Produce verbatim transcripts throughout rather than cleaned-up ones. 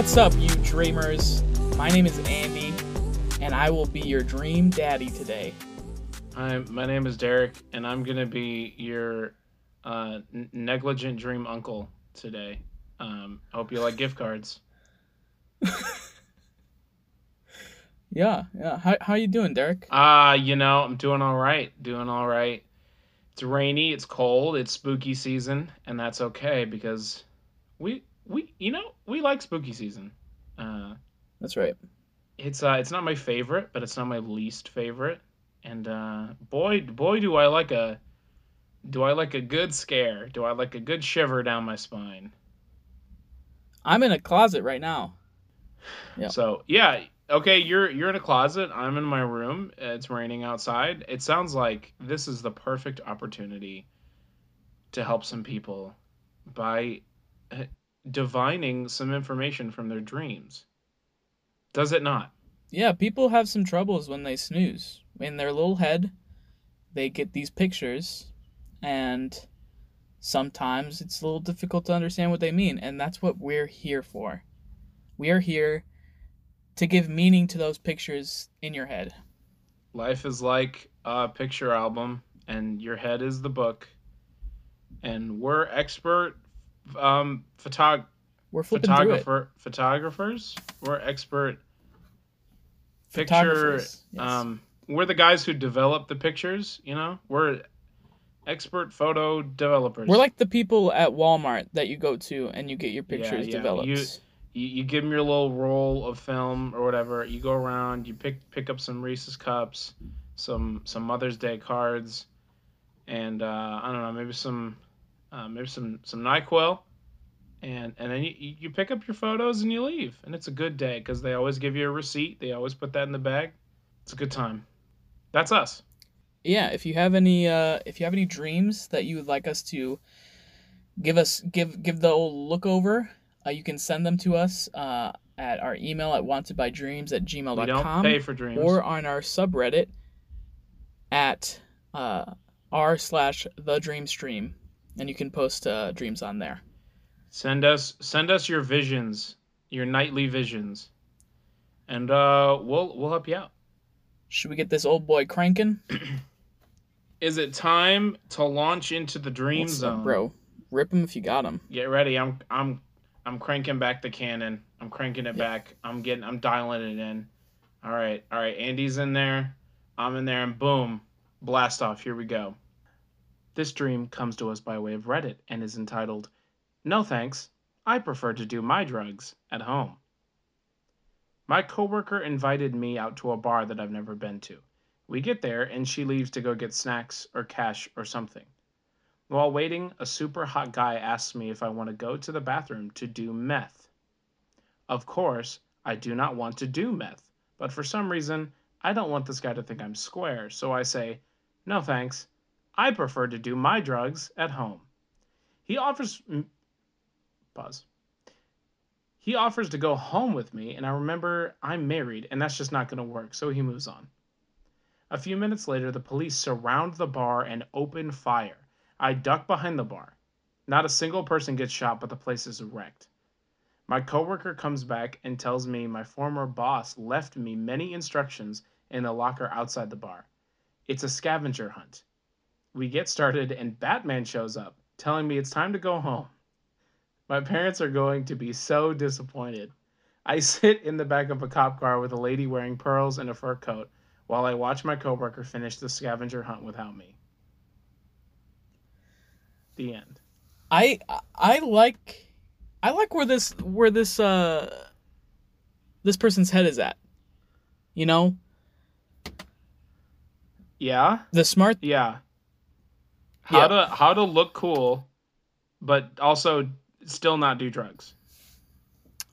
What's up, you dreamers? My name is Andy, and I will be your dream daddy today. I'm, my name is Derek, and I'm going to be your uh, n- negligent dream uncle today. Um, hope you like gift cards. Yeah, yeah. How how you doing, Derek? Uh, you know, I'm doing all right. Doing all right. It's rainy, it's cold, it's spooky season, and that's okay because we we you know, we like spooky season. Uh, that's right. It's uh it's not my favorite, but it's not my least favorite. And uh boy boy do I like a do I like a good scare. Do I like a good shiver down my spine. I'm in a closet right now. Yeah. So, yeah, okay, you're you're in a closet. I'm in my room. It's raining outside. It sounds like this is the perfect opportunity to help some people by divining some information from their dreams. Does it not? Yeah, people have some troubles when they snooze. In their little head, they get these pictures, and sometimes it's a little difficult to understand what they mean, and that's what we're here for. We are here to give meaning to those pictures in your head. Life is like a picture album, and your head is the book. And we're expert um, photog- we're photographer photographers. We're expert picture. Yes. Um, we're the guys who develop the pictures. You know, we're expert photo developers. We're like the people at Walmart that you go to and you get your pictures yeah, yeah. developed. You, You, you give them your little roll of film or whatever. You go around, you pick pick up some Reese's cups, some some Mother's Day cards, and uh, I don't know, maybe some uh, maybe some some NyQuil, and and then you, you pick up your photos and you leave, and it's a good day because they always give you a receipt. They always put that in the bag. It's a good time. That's us. Yeah. If you have any uh, if you have any dreams that you would like us to give us give give the old look over. Uh, you can send them to us uh, at our email at wanttobuydreams at gmail dot com. We don't pay for dreams. Or on our subreddit at uh, r slash the dream stream, and you can post uh, dreams on there. Send us send us your visions, your nightly visions, and uh, we'll we'll help you out. Should we get this old boy cranking? Is it time to launch into the dream What's zone, up, bro? Rip them if you got them. Get ready. I'm I'm. I'm cranking back the cannon. I'm cranking it yeah. back. I'm getting, I'm dialing it in. All right. All right. Andy's in there. I'm in there and boom, blast off. Here we go. This dream comes to us by way of Reddit and is entitled, "No thanks. I prefer to do my drugs at home." My coworker invited me out to a bar that I've never been to. We get there and she leaves to go get snacks or cash or something. While waiting, a super hot guy asks me if I want to go to the bathroom to do meth. Of course, I do not want to do meth, but for some reason, I don't want this guy to think I'm square, so I say, "No thanks, I prefer to do my drugs at home." He offers... Pause. He offers to go home with me, and I remember I'm married, and that's just not going to work, so he moves on. A few minutes later, the police surround the bar and open fire. I duck behind the bar. Not a single person gets shot, but the place is wrecked. My coworker comes back and tells me my former boss left me many instructions in the locker outside the bar. It's a scavenger hunt. We get started and Batman shows up, telling me it's time to go home. My parents are going to be so disappointed. I sit in the back of a cop car with a lady wearing pearls and a fur coat while I watch my coworker finish the scavenger hunt without me. The end. I I like I like where this where this uh this person's head is at. You know? Yeah. The smart Yeah. How yeah. to how to look cool but also still not do drugs.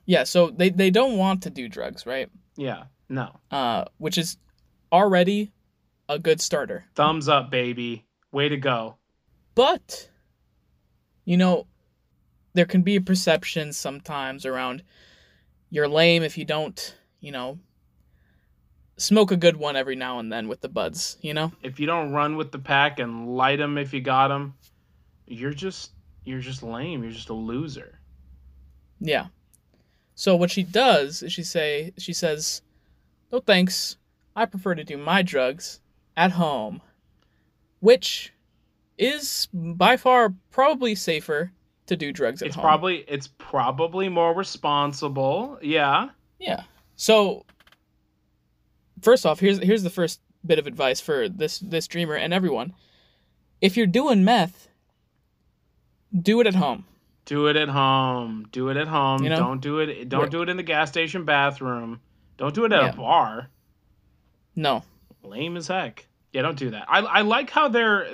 Yeah, so they, they don't want to do drugs, right? Yeah. No. Uh which is already a good starter. Thumbs up, baby. Way to go. But you know, there can be a perception sometimes around you're lame if you don't, you know, smoke a good one every now and then with the buds, you know? If you don't run with the pack and light them if you got them, you're just, you're just lame. You're just a loser. Yeah. So what she does is she say she says, "No thanks. I prefer to do my drugs at home," which is by far probably safer to do drugs at it's home. It's probably it's probably more responsible. Yeah. Yeah. So first off, here's here's the first bit of advice for this this dreamer and everyone. If you're doing meth, do it at home. Do it at home. Do it at home. You know? Don't do it don't right. do it in the gas station bathroom. Don't do it at yeah. a bar. No. Lame as heck. Yeah, don't do that. I I like how they're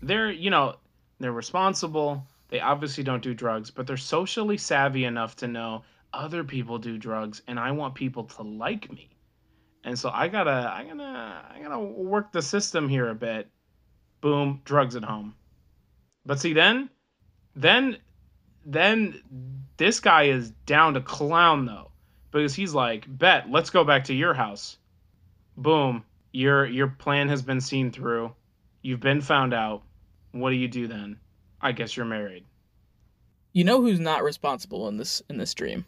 they're, you know, they're responsible. They obviously don't do drugs, but they're socially savvy enough to know other people do drugs and I want people to like me. And so I gotta, I gotta, I gotta work the system here a bit. Boom, drugs at home. But see, then, then, then this guy is down to clown though, because he's like, bet, let's go back to your house. Boom, your your plan has been seen through. You've been found out. What do you do then? I guess you're married. You know who's not responsible in this in this dream?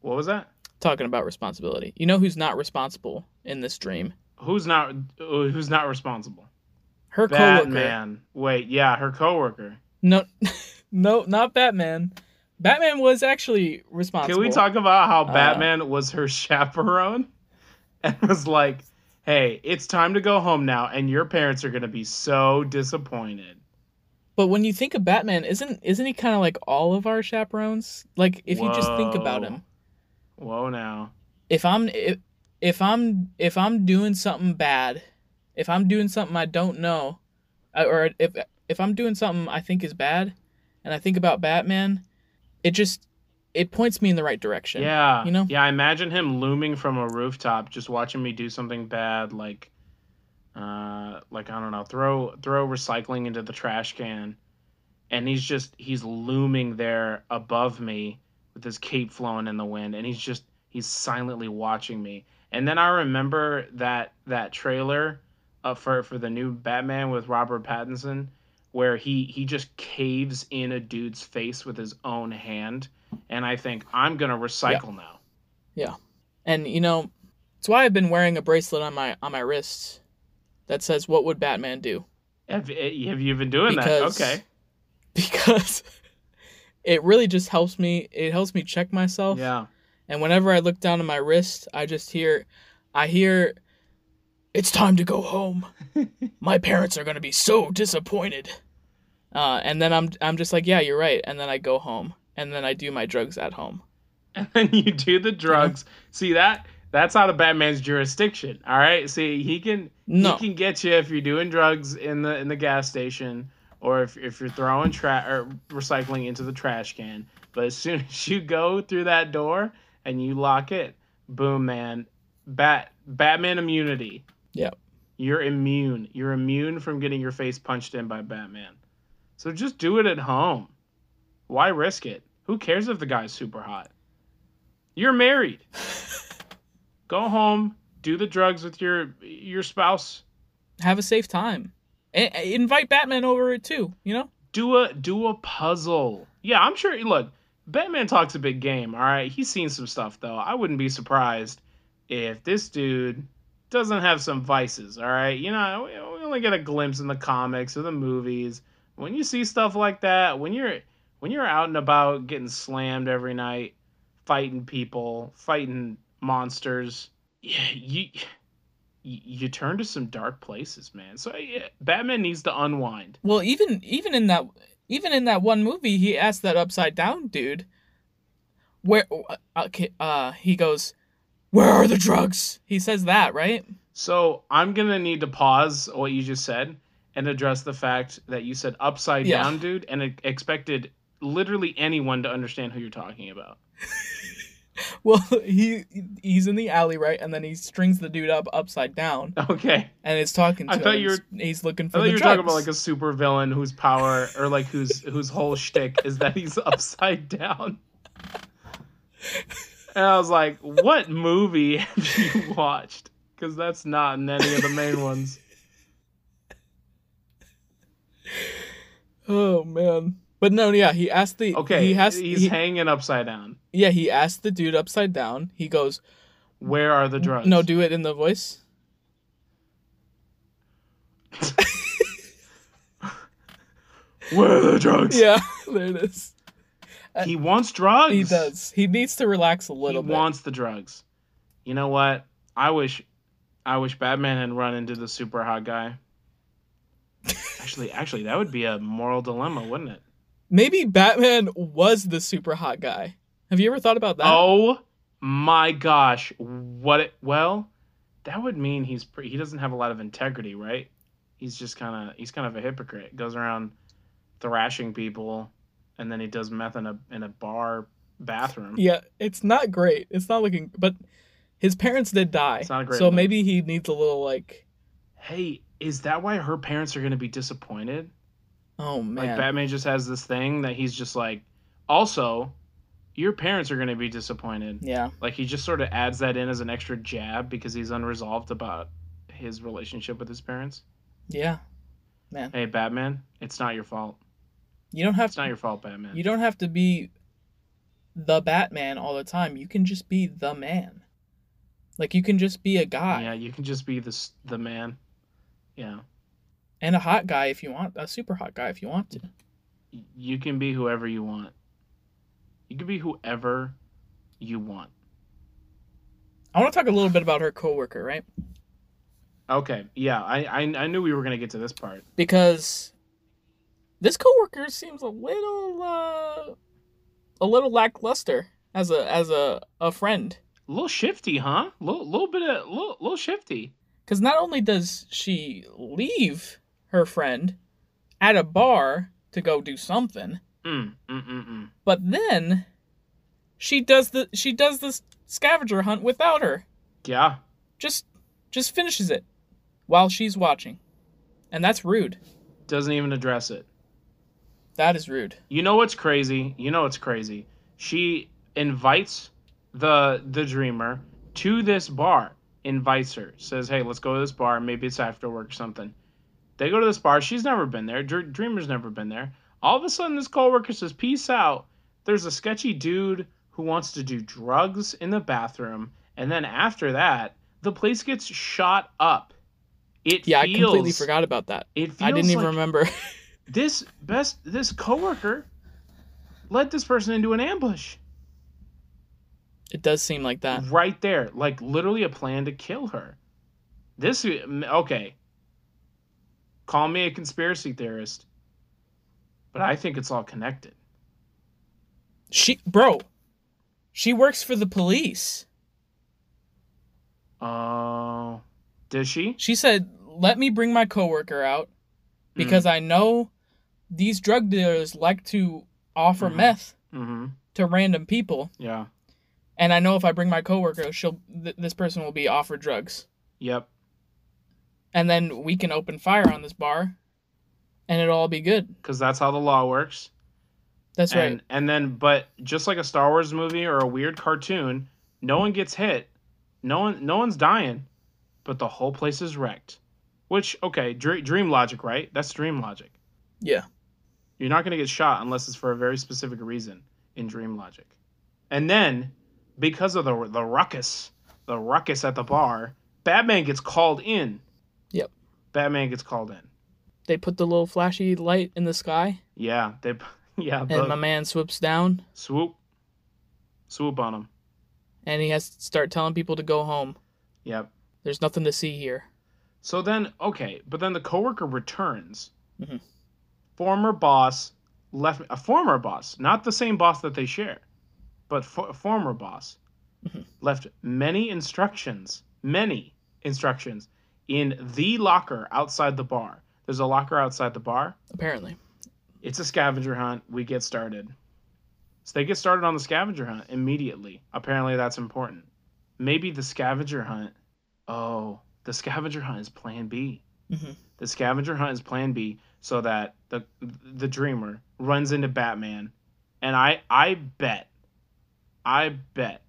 What was that? Talking about responsibility. You know who's not responsible in this dream? Who's not who's not responsible? Her Batman. coworker. Batman. Wait, yeah, her coworker. No, no, not Batman. Batman was actually responsible. Can we talk about how Batman uh, was her chaperone and was like, "Hey, it's time to go home now, and your parents are gonna be so disappointed." But when you think of Batman, isn't isn't he kind of like all of our chaperones? Like, if Whoa. you just think about him. Whoa now. If I'm if, if I'm if I'm doing something bad, if I'm doing something I don't know, or if if I'm doing something I think is bad, and I think about Batman, it just it points me in the right direction. Yeah. You know? Yeah, I imagine him looming from a rooftop just watching me do something bad, like uh like I don't know, throw throw recycling into the trash can, and he's just he's looming there above me with his cape flowing in the wind, and he's just he's silently watching me. And then I remember that that trailer uh, for for the new Batman with Robert Pattinson, where he he just caves in a dude's face with his own hand, and I think I'm gonna recycle yeah. now. Yeah, and you know, it's why I've been wearing a bracelet on my on my wrist that says "What would Batman do?" Have, have you been doing because, that? Okay, because. It really just helps me. It helps me check myself. Yeah. And whenever I look down at my wrist, I just hear, I hear, "It's time to go home. My parents are gonna be so disappointed." Uh, and then I'm, I'm just like, yeah, you're right. And then I go home, and then I do my drugs at home. And then you do the drugs. Yeah. See that? That's out of Batman's jurisdiction. All right. See, he can, no. he can get you if you're doing drugs in the in the gas station. Or if if you're throwing tra- or recycling into the trash can. But as soon as you go through that door and you lock it, boom, man. Bat Batman immunity. Yep. You're immune. You're immune from getting your face punched in by Batman. So just do it at home. Why risk it? Who cares if the guy's super hot? You're married. Go home. Do the drugs with your your spouse. Have a safe time. Invite Batman over it too, you know? Do a do a puzzle. Yeah, I'm sure. Look, Batman talks a big game, all right? He's seen some stuff, though. I wouldn't be surprised if this dude doesn't have some vices, all right? You know, we only get a glimpse in the comics or the movies. When you see stuff like that, when you're when you're out and about getting slammed every night, fighting people, fighting monsters, yeah, you... you turn to some dark places, man. So yeah, Batman needs to unwind. Well, even even in that even in that one movie, he asked that upside down dude, where okay, uh, he goes, "Where are the drugs?" He says that, right? So I'm gonna need to pause what you just said and address the fact that you said upside yeah. down dude and expected literally anyone to understand who you're talking about. Well, he he's in the alley, right? And then he strings the dude up upside down. Okay. And is talking to I thought him. You were, he's looking for I thought the you were drugs. Talking about like a super villain whose power or like whose whose whole shtick is that he's upside down. And I was like, what movie have you watched? Because that's not in any of the main ones. Oh, man. But no, yeah, he asked the... Okay, he has, he's he, hanging upside down. Yeah, he asked the dude upside down. He goes... Where are the drugs? No, do it in the voice. Where are the drugs? Yeah, there it is. He wants drugs. He does. He needs to relax a little he bit. He wants the drugs. You know what? I wish... I wish Batman had run into the super hot guy. Actually, actually, that would be a moral dilemma, wouldn't it? Maybe Batman was the super hot guy. Have you ever thought about that? Oh my gosh! What? It, well, that would mean he's pre- he doesn't have a lot of integrity, right? He's just kind of he's kind of a hypocrite. Goes around thrashing people, and then he does meth in a in a bar bathroom. Yeah, it's not great. It's not looking, but. His parents did die, it's not a great so movie. Maybe he needs a little, like... Hey, is that why her parents are going to be disappointed? Oh, man. Like, Batman just has this thing that he's just like, also, your parents are going to be disappointed. Yeah. Like, he just sort of adds that in as an extra jab because he's unresolved about his relationship with his parents. Yeah, man. Hey, Batman, it's not your fault. You don't have it's to... not your fault, Batman. You don't have to be the Batman all the time. You can just be the man. Like, you can just be a guy. Yeah, you can just be the the man. Yeah. And a hot guy if you want. A super hot guy if you want to. You can be whoever you want. You can be whoever you want. I want to talk a little bit about her coworker, right? Okay. Yeah, I, I, I knew we were going to get to this part. Because this coworker seems a little, uh, a little lackluster as a as a, a friend. A little shifty, huh? A little, little bit of... A little, little shifty. Because not only does she leave her friend at a bar to go do something, mm, mm, mm, mm. but then she does the she does this scavenger hunt without her. Yeah. Just just finishes it while she's watching. And that's rude. Doesn't even address it. That is rude. You know what's crazy? You know what's crazy? She invites... The the dreamer to this bar, invites her, says, hey, let's go to this bar. Maybe it's after work or something. They go to this bar. She's never been there. Dr- Dreamer's never been there. All of a sudden, this coworker says, peace out. There's a sketchy dude who wants to do drugs in the bathroom. And then after that, the place gets shot up. It yeah, feels, I completely forgot about that. It feels I didn't even like remember. this best this coworker led this person into an ambush. It does seem like that. Right there. Like, literally a plan to kill her. This... Okay. Call me a conspiracy theorist. But I think it's all connected. She... Bro. She works for the police. Oh. Uh, does she? She said, let me bring my coworker out. Because mm. I know these drug dealers like to offer mm-hmm. meth mm-hmm. to random people. Yeah. And I know if I bring my coworker, she'll th- this person will be offered drugs. Yep. And then we can open fire on this bar, and it'll all be good. Because that's how the law works. That's and, right. And then, but just like a Star Wars movie or a weird cartoon, no one gets hit, no one, no one's dying, but the whole place is wrecked. Which, okay, dr- dream logic, right? That's dream logic. Yeah. You're not going to get shot unless it's for a very specific reason in dream logic, and then. Because of the the ruckus, the ruckus at the bar, Batman gets called in. Yep. Batman gets called in. They put the little flashy light in the sky. Yeah, they yeah. And the, my man swoops down. Swoop. Swoop on him. And he has to start telling people to go home. Yep. There's nothing to see here. So then, okay, but then the coworker returns. Mm-hmm. Former boss left a former boss, not the same boss that they share. But for, former boss mm-hmm. left many instructions, many instructions in the locker outside the bar. There's a locker outside the bar. Apparently. It's a scavenger hunt. We get started. So they get started on the scavenger hunt immediately. Apparently that's important. Maybe the scavenger hunt. Oh, the scavenger hunt is plan B. Mm-hmm. The scavenger hunt is plan B so that the the dreamer runs into Batman. And I I bet. I bet,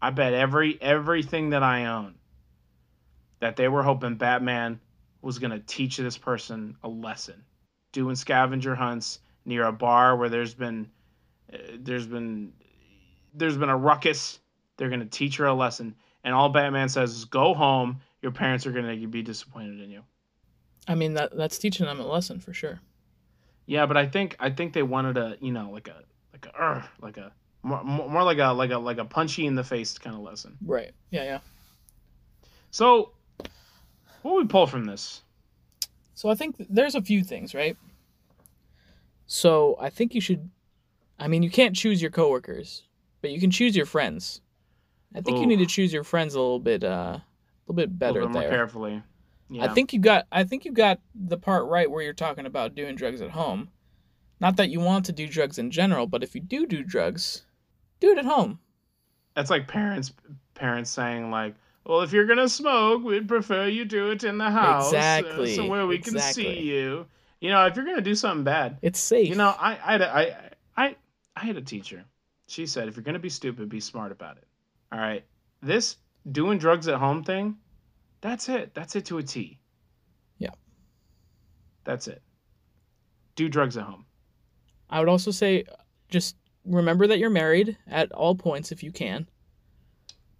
I bet every everything that I own that they were hoping Batman was going to teach this person a lesson. Doing scavenger hunts, near a bar where there's been uh, there's been there's been a ruckus. They're going to teach her a lesson. And all Batman says is, go home. Your parents are going to be disappointed in you. I mean, that that's teaching them a lesson for sure. Yeah, but I think I think they wanted a, you know, like a like a uh, like a more, more like a like a like a punchy in the face kind of lesson. Right. Yeah, yeah. So what do we pull from this? So I think there's a few things, right? So I think you should I mean, you can't choose your coworkers, but you can choose your friends. I think Ooh. you need to choose your friends a little bit uh a little bit better a little bit there. More carefully. Yeah. I think you got I think you got the part right where you're talking about doing drugs at home. Not that you want to do drugs in general, but if you do do drugs, do it at home. That's like parents parents saying like, well, if you're going to smoke, we'd prefer you do it in the house. Exactly. Uh, so where we exactly. can see you. You know, if you're going to do something bad, it's safe. You know, I I had a, I, I I had a teacher. She said, if you're going to be stupid, be smart about it. All right. This doing drugs at home thing, that's it. That's it to a T. Yeah. That's it. Do drugs at home. I would also say just remember that you're married at all points if you can.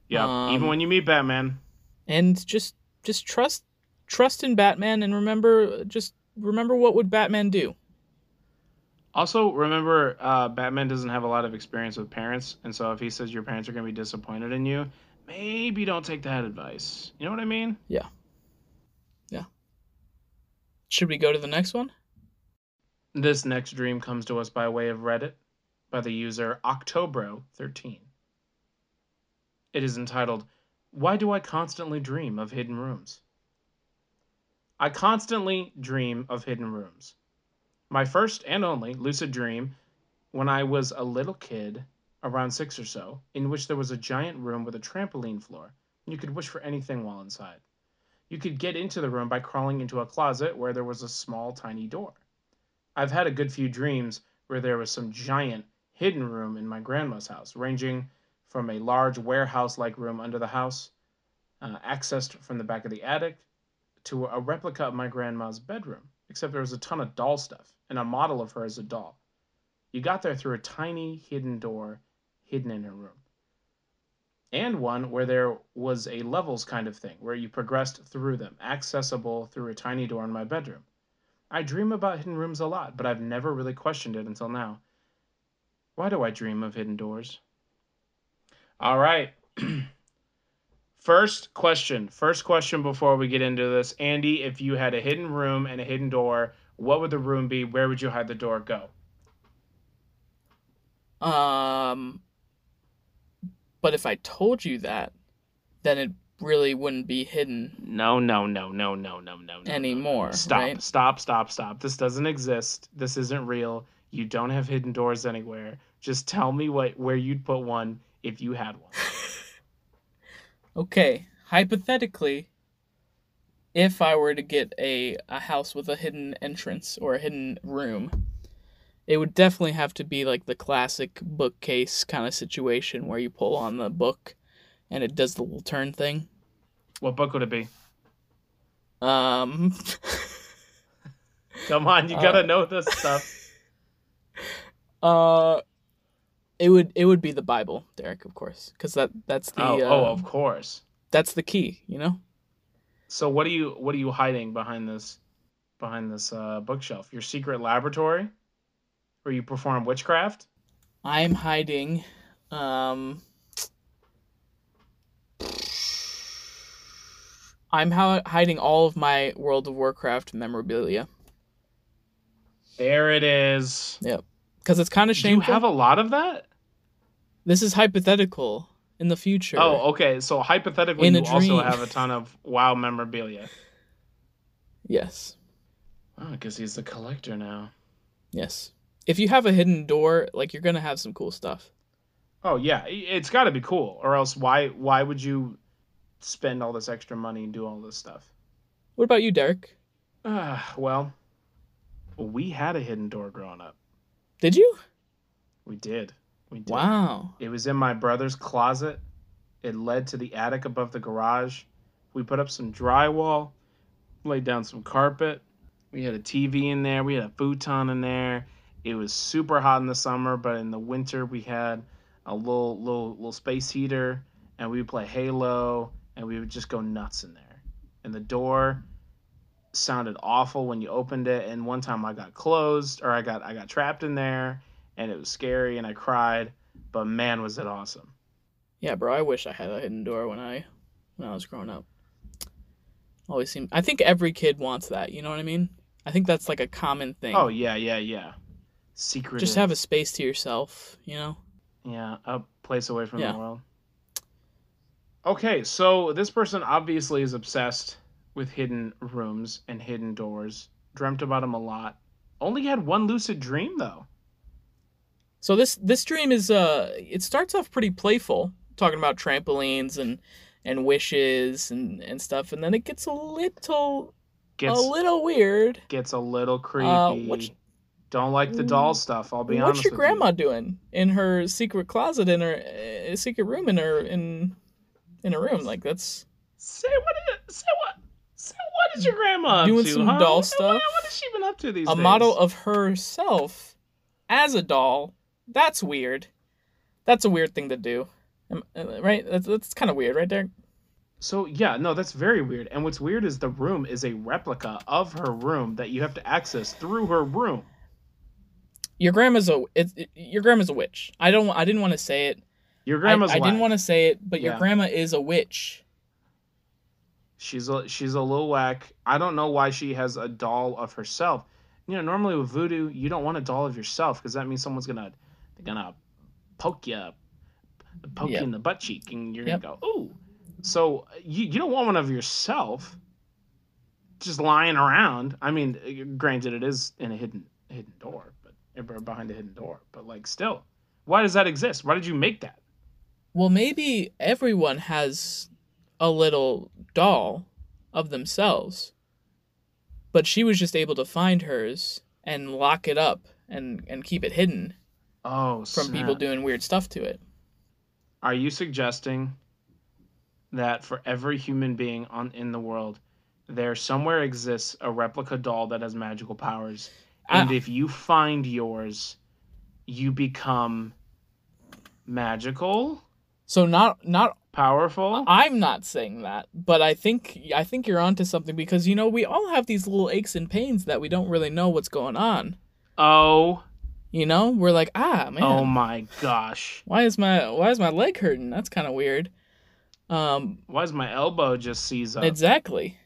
Yeah, um, even when you meet Batman. And just just trust trust in Batman and remember just remember what would Batman do. Also, remember uh, Batman doesn't have a lot of experience with parents, and so if he says your parents are going to be disappointed in you, maybe don't take that advice. You know what I mean? Yeah. Yeah. Should we go to the next one? This next dream comes to us by way of Reddit, by the user October thirteen. It is entitled, Why Do I Constantly Dream of Hidden Rooms? I constantly dream of hidden rooms. My first and only lucid dream when I was a little kid, around six or so, in which there was a giant room with a trampoline floor, and you could wish for anything while inside. You could get into the room by crawling into a closet where there was a small, tiny door. I've had a good few dreams where there was some giant hidden room in my grandma's house, ranging from a large warehouse-like room under the house, uh, accessed from the back of the attic, to a replica of my grandma's bedroom, except there was a ton of doll stuff, and a model of her as a doll. You got there through a tiny hidden door hidden in her room. And one where there was a levels kind of thing, where you progressed through them, accessible through a tiny door in my bedroom. I dream about hidden rooms a lot, but I've never really questioned it until now. Why do I dream of hidden doors? All right. First question. First question before we get into this. Andy, if you had a hidden room and a hidden door, what would the room be? Where would you hide the door? Go. Um, but if I told you that, then it really wouldn't be hidden. No, no, no, no, no, no, no, no. Anymore. Stop, right? stop, stop, stop. This doesn't exist. This isn't real. You don't have hidden doors anywhere. Just tell me what where you'd put one. If you had one. Okay. Hypothetically, if I were to get a, a house with a hidden entrance or a hidden room, it would definitely have to be like the classic bookcase kind of situation where you pull on the book and it does the little turn thing. What book would it be? Um. Come on, you gotta uh, know this stuff. Uh... It would it would be the Bible, Derek, of course, because that that's the oh, uh, oh of course that's the key, you know. So what are you what are you hiding behind this behind this uh, bookshelf? Your secret laboratory, where you perform witchcraft? I'm hiding. Um, I'm ha- hiding all of my World of Warcraft memorabilia. There it is. Yep, because it's kind of shameful. Do you have a lot of that? This is hypothetical in the future. Oh, okay. So hypothetically, you also have a ton of WoW memorabilia. Yes. Oh, because he's a collector now. Yes. If you have a hidden door, like you're gonna have some cool stuff. Oh yeah, it's got to be cool, or else why why would you spend all this extra money and do all this stuff? What about you, Derek? Uh, well, we had a hidden door growing up. Did you? We did. We did. Wow. It was in my brother's closet. It led to the attic above the garage. We put up some drywall, laid down some carpet. We had a T V in there. We had a futon in there. It was super hot in the summer, but in the winter we had a little little little space heater, and we would play Halo, and we would just go nuts in there. And the door sounded awful when you opened it. And one time I got closed, or I got I got trapped in there, and it was scary, and I cried. But man, was it awesome! Yeah, bro. I wish I had a hidden door when I when I was growing up. Always seemed. I think every kid wants that. You know what I mean? I think that's like a common thing. Oh yeah, yeah, yeah. Secret. Just have a space to yourself. You know. Yeah, a place away from yeah. the world. Okay, so this person obviously is obsessed with hidden rooms and hidden doors. Dreamt about them a lot. Only had one lucid dream though. So this this dream is uh it starts off pretty playful, talking about trampolines and and wishes and, and stuff, and then it gets a little gets, a little weird. Gets a little creepy. Uh, you, Don't like the doll stuff. I'll be honest. What's your with grandma you. doing in her secret closet in her uh, secret room in her in in a room like that's say what is, say what say what is your grandma doing up to, some huh? doll stuff? What, what has she been up to these a days? A model of herself as a doll. That's weird. That's a weird thing to do. Right? That's, that's kind of weird, right, Derek? So, yeah, no, that's very weird. And what's weird is the room is a replica of her room that you have to access through her room. Your grandma's a it, it, your grandma's a witch. I don't I didn't want to say it. Your grandma's I, I didn't want to say it, but yeah. your grandma is a witch. She's a she's a little whack. I don't know why she has a doll of herself. You know, normally with voodoo, you don't want a doll of yourself because that means someone's gonna they're gonna poke you, poke yep. you in the butt cheek, and you're yep. gonna go, ooh. So you you don't want one of yourself just lying around. I mean, granted, it is in a hidden hidden door, but behind a hidden door. But like, still, why does that exist? Why did you make that? Well, maybe everyone has a little doll of themselves. But she was just able to find hers and lock it up and, and keep it hidden oh, from snap. people doing weird stuff to it. Are you suggesting that for every human being on in the world, there somewhere exists a replica doll that has magical powers? And I, if you find yours, you become magical? So not not... powerful? I'm not saying that, but I think I think you're onto something because, you know, we all have these little aches and pains that we don't really know what's going on. Oh, you know, we're like, ah, man. Oh my gosh. Why is my why is my leg hurting? That's kind of weird. Um, why is my elbow just seize up? Exactly.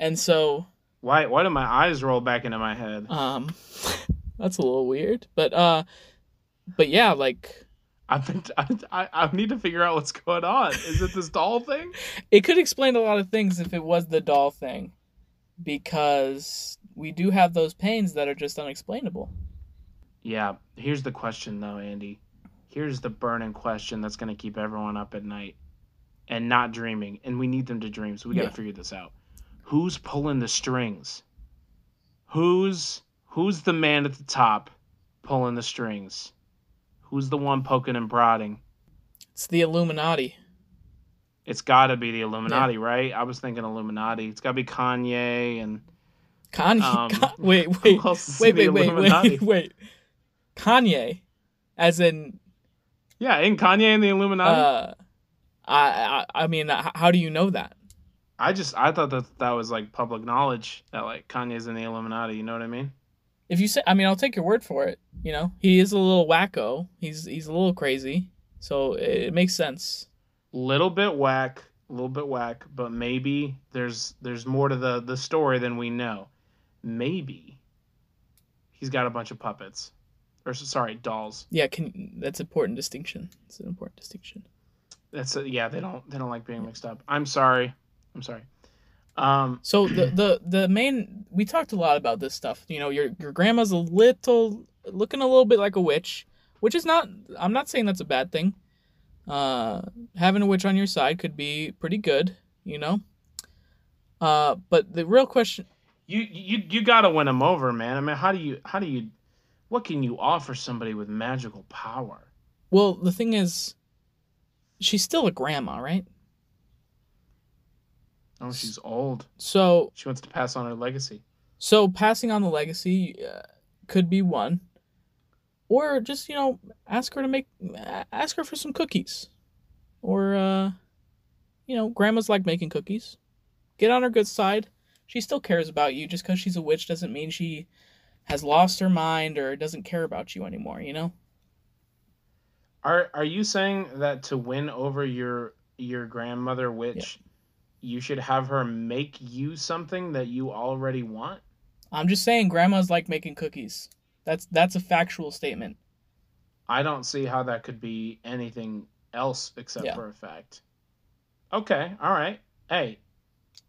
And so why why do my eyes roll back into my head? Um, that's a little weird, but uh, but yeah, like. I've been t- I, I need to figure out what's going on. Is it this doll thing? It could explain a lot of things if it was the doll thing, because we do have those pains that are just unexplainable. Yeah. Here's the question, though, Andy. Here's the burning question that's going to keep everyone up at night and not dreaming. And we need them to dream, so we got to yeah. figure this out. Who's pulling the strings? Who's Who's the man at the top pulling the strings? Who's the one poking and prodding? It's the Illuminati. It's got to be the Illuminati, yeah. right? I was thinking Illuminati. It's got to be Kanye and... Kanye? Um, Con- wait, wait, wait, wait, wait, wait, wait. Kanye, as in... Yeah, in Kanye and the Illuminati? Uh, I, I I mean, how do you know that? I just, I thought that that was like public knowledge, that like Kanye's in the Illuminati, you know what I mean? If you say, I mean, I'll take your word for it. You know, he is a little wacko. He's he's a little crazy, so it, it makes sense. Little bit whack, a little bit whack, but maybe there's there's more to the the story than we know. Maybe he's got a bunch of puppets, or sorry, dolls. Yeah, can that's an important distinction. It's an important distinction. That's a, yeah. They don't they don't like being mixed up. I'm sorry. I'm sorry. Um, so the, the, the main, we talked a lot about this stuff, you know, your, your grandma's a little, looking a little bit like a witch, which is not, I'm not saying that's a bad thing. Uh, having a witch on your side could be pretty good, you know? Uh, but the real question, you, you, you gotta win them over, man. I mean, how do you, how do you, what can you offer somebody with magical power? Well, the thing is, she's still a grandma, right? Oh, she's old. So she wants to pass on her legacy. So passing on the legacy uh, could be one. Or just, you know, ask her to make, ask her for some cookies. Or, uh, you know, grandmas like making cookies. Get on her good side. She still cares about you. Just because she's a witch doesn't mean she has lost her mind or doesn't care about you anymore, you know? Are are you saying that to win over your your grandmother witch, yeah, you should have her make you something that you already want? I'm just saying grandmas like making cookies. That's that's a factual statement. I don't see how that could be anything else except yeah. for a fact. Okay, all right. Hey,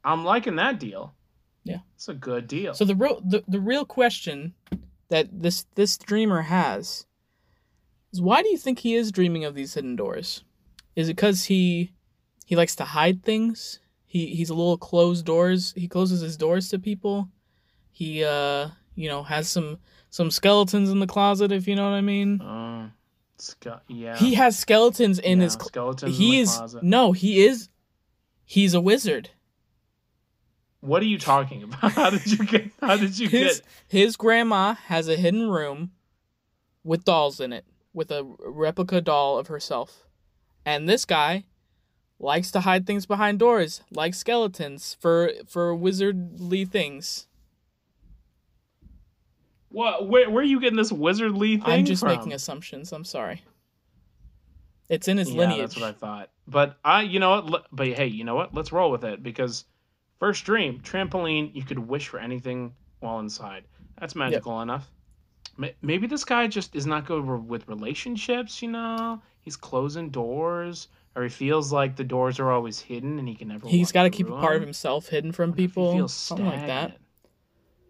I'm liking that deal. Yeah. It's a good deal. So the real the, the real question that this this dreamer has, why do you think he is dreaming of these hidden doors? Is it because he he likes to hide things? He he's a little closed doors. He closes his doors to people. He uh you know has some some skeletons in the closet, if you know what I mean. Uh, ske- yeah. He has skeletons in yeah, his cl- skeletons. He in the is closet. no, he is he's a wizard. What are you talking about? How did you get? How did you his, get? His grandma has a hidden room with dolls in it, with a replica doll of herself. And this guy likes to hide things behind doors, like skeletons, for for wizardly things. What? Where, where are you getting this wizardly thing I'm just from? Making assumptions. I'm sorry. It's in his yeah, lineage. That's what I thought. But I, you know what? But hey, you know what? Let's roll with it, because first dream, trampoline, you could wish for anything while inside. That's magical yep. enough. Maybe this guy just is not good with relationships, you know? He's closing doors, or he feels like the doors are always hidden and he can never He's got to keep a part of himself hidden from people, something like that.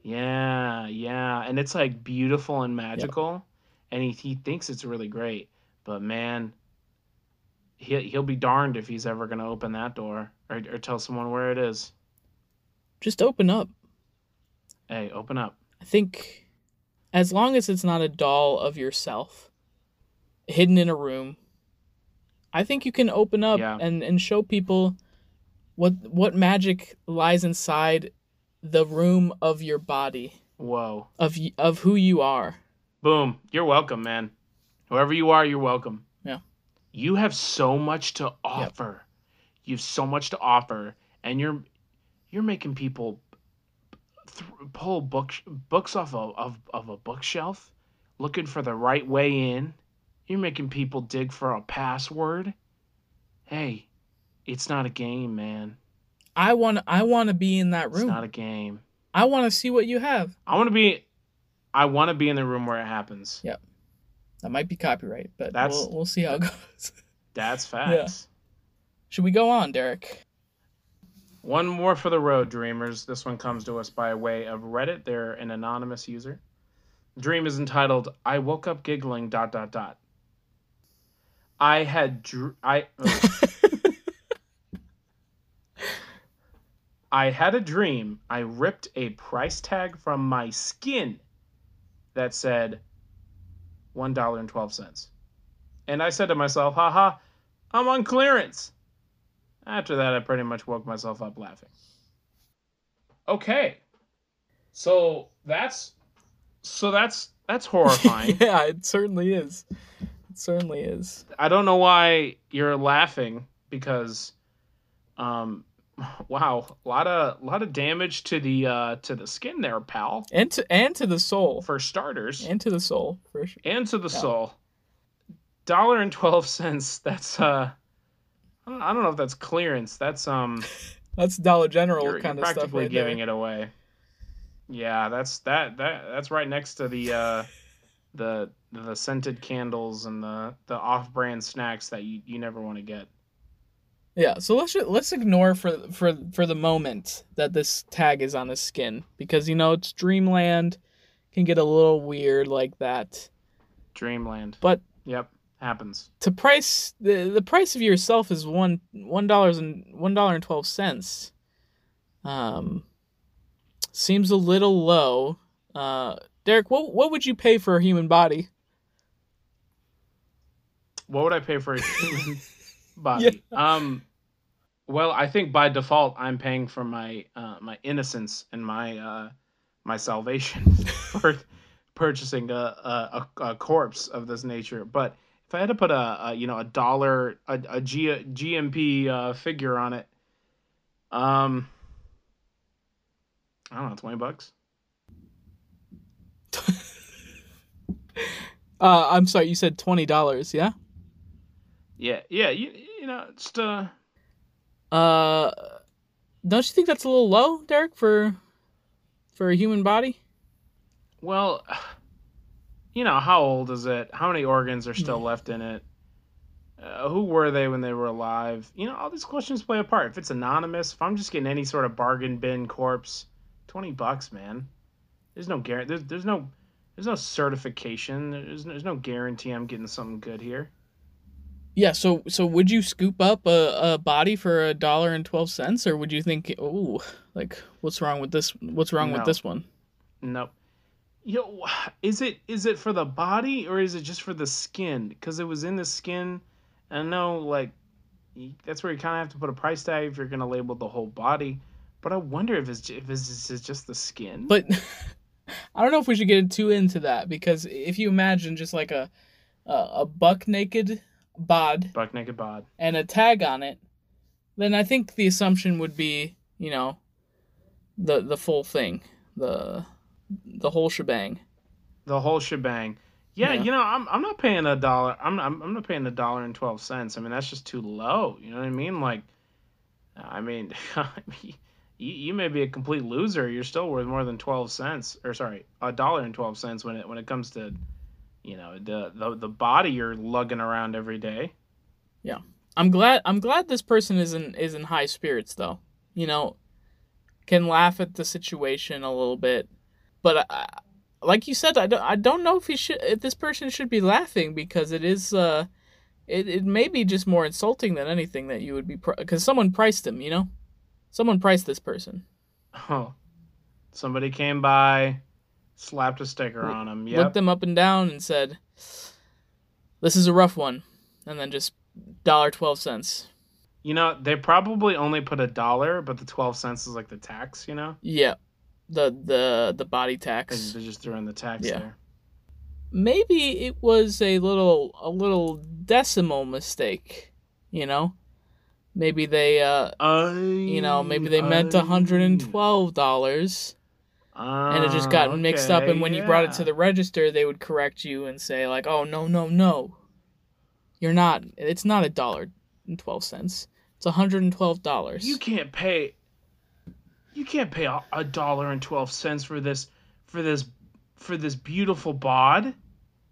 Yeah, yeah. And it's, like, beautiful and magical, yep. and he, he thinks it's really great. But, man, he, he'll be darned if he's ever going to open that door or, or tell someone where it is. Just open up. Hey, open up. I think, as long as it's not a doll of yourself hidden in a room, I think you can open up yeah. and, and show people what what magic lies inside the room of your body. Whoa. Of of who you are. Boom. You're welcome, man. Whoever you are, you're welcome. Yeah. You have so much to offer. Yep. You have so much to offer, and you're you're making people pull book, books off of, of, of a bookshelf, looking for the right way in. You're making people dig for a password. Hey, it's not a game, man. I want I want to be in that room. It's not a game. I want to see what you have. I want to be I want to be in the room where it happens. Yep. That might be copyright, but that's, we'll, we'll see how it goes. That's facts. Yeah. Should we go on, Derek? One more for the road, dreamers. This one comes to us by way of Reddit. They're an anonymous user. The dream is entitled, I woke up giggling, dot, dot, dot. I had... Dr- I oh. I had a dream. I ripped a price tag from my skin that said one dollar and twelve cents. And I said to myself, haha, I'm on clearance. After that, I pretty much woke myself up laughing. Okay, so that's so that's that's horrifying. Yeah, it certainly is. It certainly is. I don't know why you're laughing, because, um, wow, a lot of a lot of damage to the uh, to the skin there, pal, and to and to the soul for starters, and to the soul for sure, and to the yeah. soul. Dollar and twelve cents. That's uh. I don't know if that's clearance. That's um, that's Dollar General you're, kind you're of stuff. Practically right giving there. It away. Yeah, that's that that that's right next to the uh, the the scented candles and the, the off-brand snacks that you, you never want to get. Yeah, so let's let's ignore for for for the moment that this tag is on his skin, because you know it's Dreamland, can get a little weird like that. Dreamland. But yep. happens. To price the the price of yourself is one one dollars and one dollar and twelve cents. Um, seems a little low. Uh, Derek, what what would you pay for a human body? What would I pay for a human body? Yeah. Um, well, I think by default I'm paying for my uh, my innocence and my uh, my salvation for purchasing a, a, a corpse of this nature. But if I had to put a, a you know, a dollar, a, a G, G M P uh, figure on it, um, I don't know, twenty bucks. uh, I'm sorry, you said twenty dollars, yeah? Yeah, yeah, you, you know, just, uh... Uh, don't you think that's a little low, Derek, for, for a human body? Well, you know, how old is it? How many organs are still left in it? Uh, who were they when they were alive? You know, all these questions play a part. If it's anonymous, if I'm just getting any sort of bargain bin corpse, twenty bucks, man. There's no guarantee. There's, there's no, there's no certification. There's, there's no guarantee I'm getting something good here. Yeah. So, so would you scoop up a, a body for a dollar and twelve cents, or would you think, oh, like what's wrong with this? What's wrong no. with this one? Nope. You know, is it is it for the body or is it just for the skin? Because it was in the skin, and I know like that's where you kind of have to put a price tag if you're going to label the whole body. But I wonder if it's if it's, it's just the skin. But I don't know if we should get too into that, because if you imagine just like a a, a buck naked bod, buck naked bod, and a tag on it, then I think the assumption would be, you know, the the full thing, the. The whole shebang, the whole shebang. Yeah, yeah, you know, I'm I'm not paying a dollar. I'm I'm I'm not paying a dollar and twelve cents. I mean, that's just too low. You know what I mean? Like, I mean, you you may be a complete loser. You're still worth more than twelve cents, or sorry, a dollar and twelve cents when it when it comes to, you know, the the the body you're lugging around every day. Yeah, I'm glad I'm glad this person is in is in high spirits though. You know, can laugh at the situation a little bit. But I, like you said, I don't, I don't know if he should, if this person should be laughing, because it is, uh, it, it may be just more insulting than anything that you would be, because pr- someone priced him, you know, someone priced this person. Oh, somebody came by, slapped a sticker L- on him, yep. Looked them up and down and said, "This is a rough one," and then just dollar twelve cents. You know, they probably only put a dollar, but the twelve cents is like the tax, you know. Yeah. The, the the body tax. They just threw in the tax yeah. there. Maybe it was a little a little decimal mistake, you know. Maybe they uh I, you know maybe they I, meant one hundred and twelve dollars, uh, and it just got mixed okay, up. And when yeah. you brought it to the register, they would correct you and say like, "Oh no no no, you're not. It's not a dollar and twelve cents. It's one hundred and twelve dollars. You can't pay." You can't pay a dollar and twelve cents for this, for this, for this beautiful bod.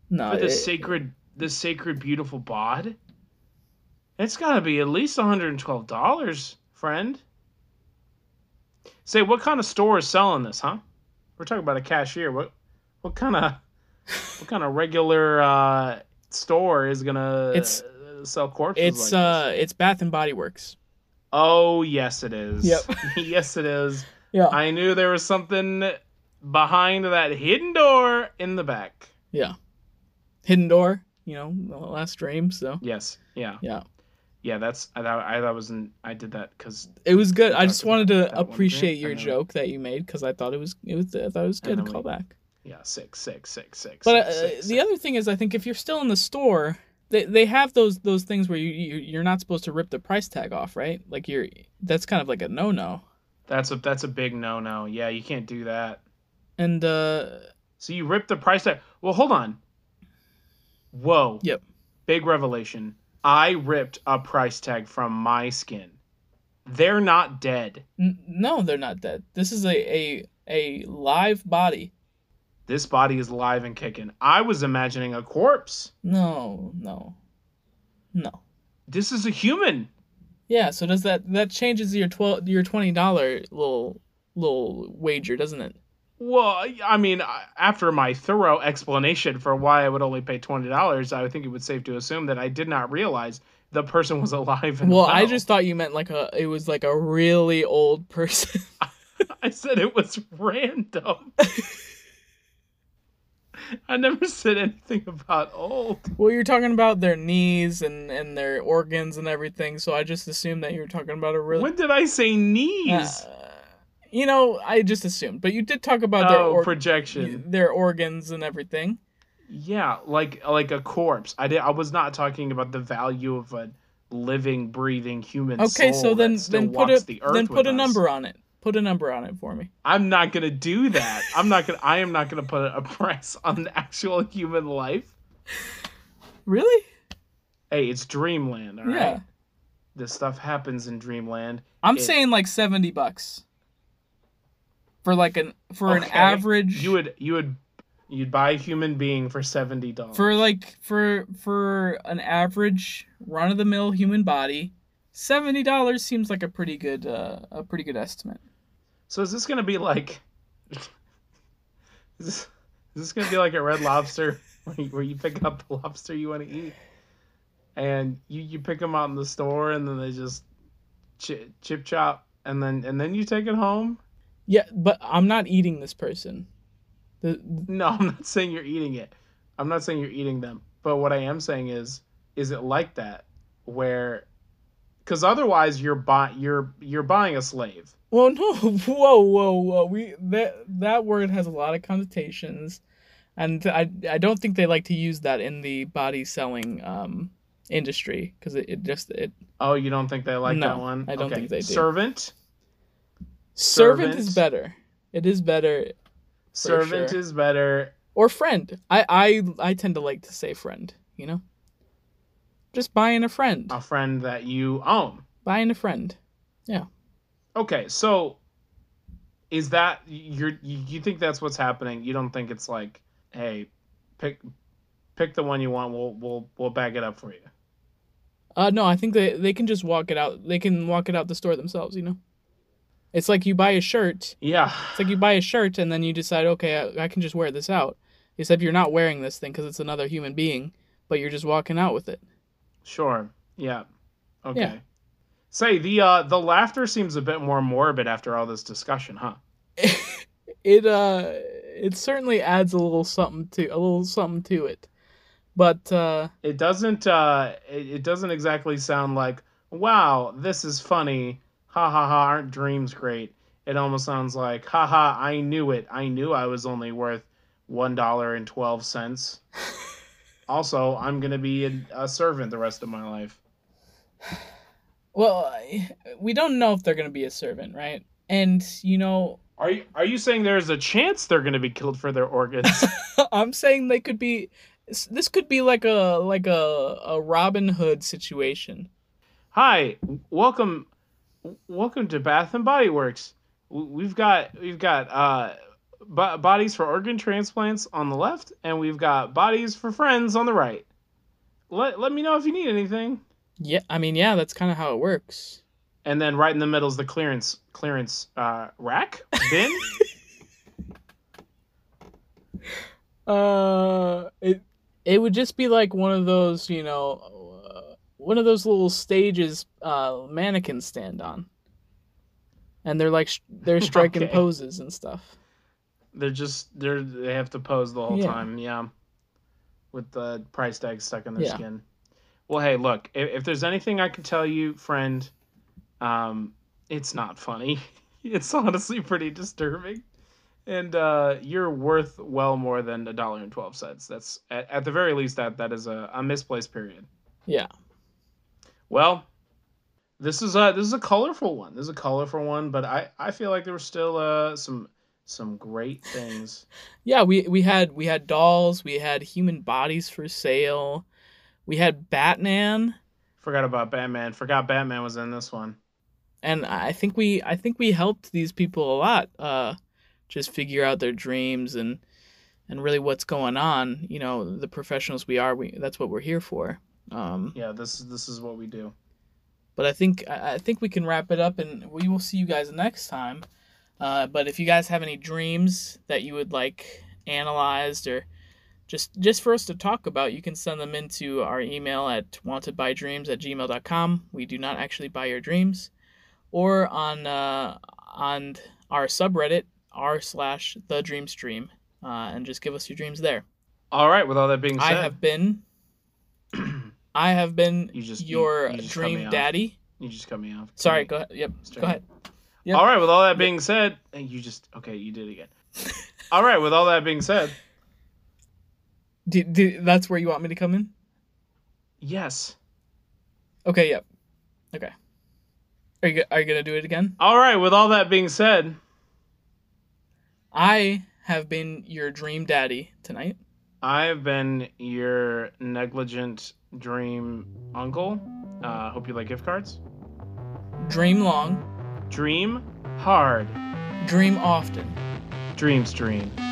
No, for this it, sacred, this sacred beautiful bod. It's got to be at least one hundred and twelve dollars, friend. Say, what kind of store is selling this, huh? We're talking about a cashier. What, what kind of, what kind of regular uh, store is gonna it's, sell corpses? It's like uh, this? It's Bath and Body Works. Oh, yes, it is. Yep. Yes, it is. Yeah. I knew there was something behind that hidden door in the back. Yeah. Hidden door, you know, the last dream, so. Yes. Yeah. Yeah. Yeah, that's, I thought I that was an, I did that because. It was good. I just wanted to appreciate your joke that you made, because I thought it was, it was, I thought it was good callback. Yeah, sick, sick, sick, sick. But uh, sick, the sick. other thing is, I think if you're still in the store, They they have those those things where you, you you're not supposed to rip the price tag off, right? Like you're that's kind of like a no no. That's a that's a big no no. Yeah, you can't do that. And uh, so you rip the price tag. Well, hold on. Whoa. Yep. Big revelation. I ripped a price tag from my skin. They're not dead. N- no, they're not dead. This is a, a a live body. This body is live and kicking. I was imagining a corpse. No, no, no. This is a human. Yeah. So does that that changes your twelve your twenty dollar little little wager, doesn't it? Well, I mean, after my thorough explanation for why I would only pay twenty dollars, I would think it was safe to assume that I did not realize the person was alive. And well, well. I just thought you meant like a it was like a really old person. I said it was random. I never said anything about old. Well, you're talking about their knees and, and their organs and everything, so I just assumed that you were talking about a really... When did I say knees? Uh, You know, I just assumed. But you did talk about oh, their projection, their organs and everything. Yeah, like like a corpse. I did. I was not talking about the value of a living, breathing human okay, soul. Okay, so then that then put a, the earth then put a us. number on it. Put a number on it for me. I'm not gonna do that. I'm not gonna. I am not gonna put a price on the actual human life. Really? Hey, it's Dreamland. All yeah. right. This stuff happens in Dreamland. I'm it, saying like seventy bucks. For like an for okay. an average. You would you would. You'd buy a human being for seventy dollars. For like for for an average run of the mill human body, seventy dollars seems like a pretty good uh, a pretty good estimate. So is this going to be like is this, is this going to be like a Red Lobster where you pick up the lobster you want to eat and you, you pick them out in the store and then they just chip, chip chop and then and then you take it home? Yeah, but I'm not eating this person. The, no, I'm not saying you're eating it. I'm not saying you're eating them. But what I am saying is, is it like that? Where, because otherwise you're buy, you're you're buying a slave. Well, no, whoa, whoa, whoa. We that that word has a lot of connotations, and I I don't think they like to use that in the body selling um industry because it, it just it. Oh, you don't think they like no, that one? I don't okay. think they do. Servant. Servant is better. It is better. Servant sure. is better. Or friend. I, I I tend to like to say friend, you know? Just buying a friend. A friend that you own. Buying a friend. Yeah. Okay, so is that you're you think that's what's happening? You don't think it's like, hey, pick pick the one you want, we'll we'll we'll bag it up for you. Uh no, I think they, they can just walk it out. They can walk it out the store themselves, you know? It's like you buy a shirt. Yeah. It's like you buy a shirt and then you decide, okay, I, I can just wear this out. Except you're not wearing this thing because it's another human being, but you're just walking out with it. Sure. Yeah. Okay. Yeah. Say, the uh, the laughter seems a bit more morbid after all this discussion, huh? it uh, it certainly adds a little something to a little something to it, but uh, it doesn't uh, it, it doesn't exactly sound like, wow, this is funny. Ha ha ha, aren't dreams great? It almost sounds like, ha ha, I knew it. I knew I was only worth one dollar and twelve cents. Also, I'm going to be a, a servant the rest of my life. Well, we don't know if they're going to be a servant, right? And, you know... Are you, are you saying there's a chance they're going to be killed for their organs? I'm saying they could be... This could be like a like a, a Robin Hood situation. Hi, welcome... Welcome to Bath and Body Works. We've got we've got uh, b- bodies for organ transplants on the left, and we've got bodies for friends on the right. Let let me know if you need anything. Yeah, I mean, yeah, that's kind of how it works. And then right in the middle is the clearance clearance uh, rack bin. uh, it it would just be like one of those, you know. One of those little stages uh, mannequins stand on, and they're like sh- they're striking okay. poses and stuff. They're just they're they have to pose the whole yeah. time, yeah. With the price tag stuck in their yeah. skin. Well, hey, look, if, if there's anything I can tell you, friend, um, it's not funny. It's honestly pretty disturbing, and uh, you're worth well more than a dollar and twelve cents. That's at, at the very least that that is a, a misplaced period. Yeah. Well, this is a this is a colorful one. This is a colorful one, but I, I feel like there were still uh, some some great things. Yeah, we, we had we had dolls, we had human bodies for sale, we had Batman. Forgot about Batman. Forgot Batman was in this one. And I think we I think we helped these people a lot, uh, just figure out their dreams and and really what's going on. You know, the professionals we are, we that's what we're here for. Um, yeah, this is this is what we do. But I think I think we can wrap it up, and we will see you guys next time. Uh, but if you guys have any dreams that you would like analyzed or just just for us to talk about, you can send them into our email at wanted by dreams at gmail dot com. We do not actually buy your dreams, or on uh, on our subreddit r slash the Dream Stream, uh, and just give us your dreams there. All right. With all that being said, I have been. I have been you just, your you, you just dream daddy. You just cut me off. Sorry, go ahead. Yep, Straight. go ahead. Yep. All right. With all that being said, and you just okay, you did it again. All right. With all that being said, do, do, that's where you want me to come in? Yes. Okay. Yep. Okay. Are you are you gonna do it again? All right. With all that being said, I have been your dream daddy tonight. I have been your negligent dream uncle. Uh, hope you like gift cards. Dream long. Dream hard. Dream often. Dream stream.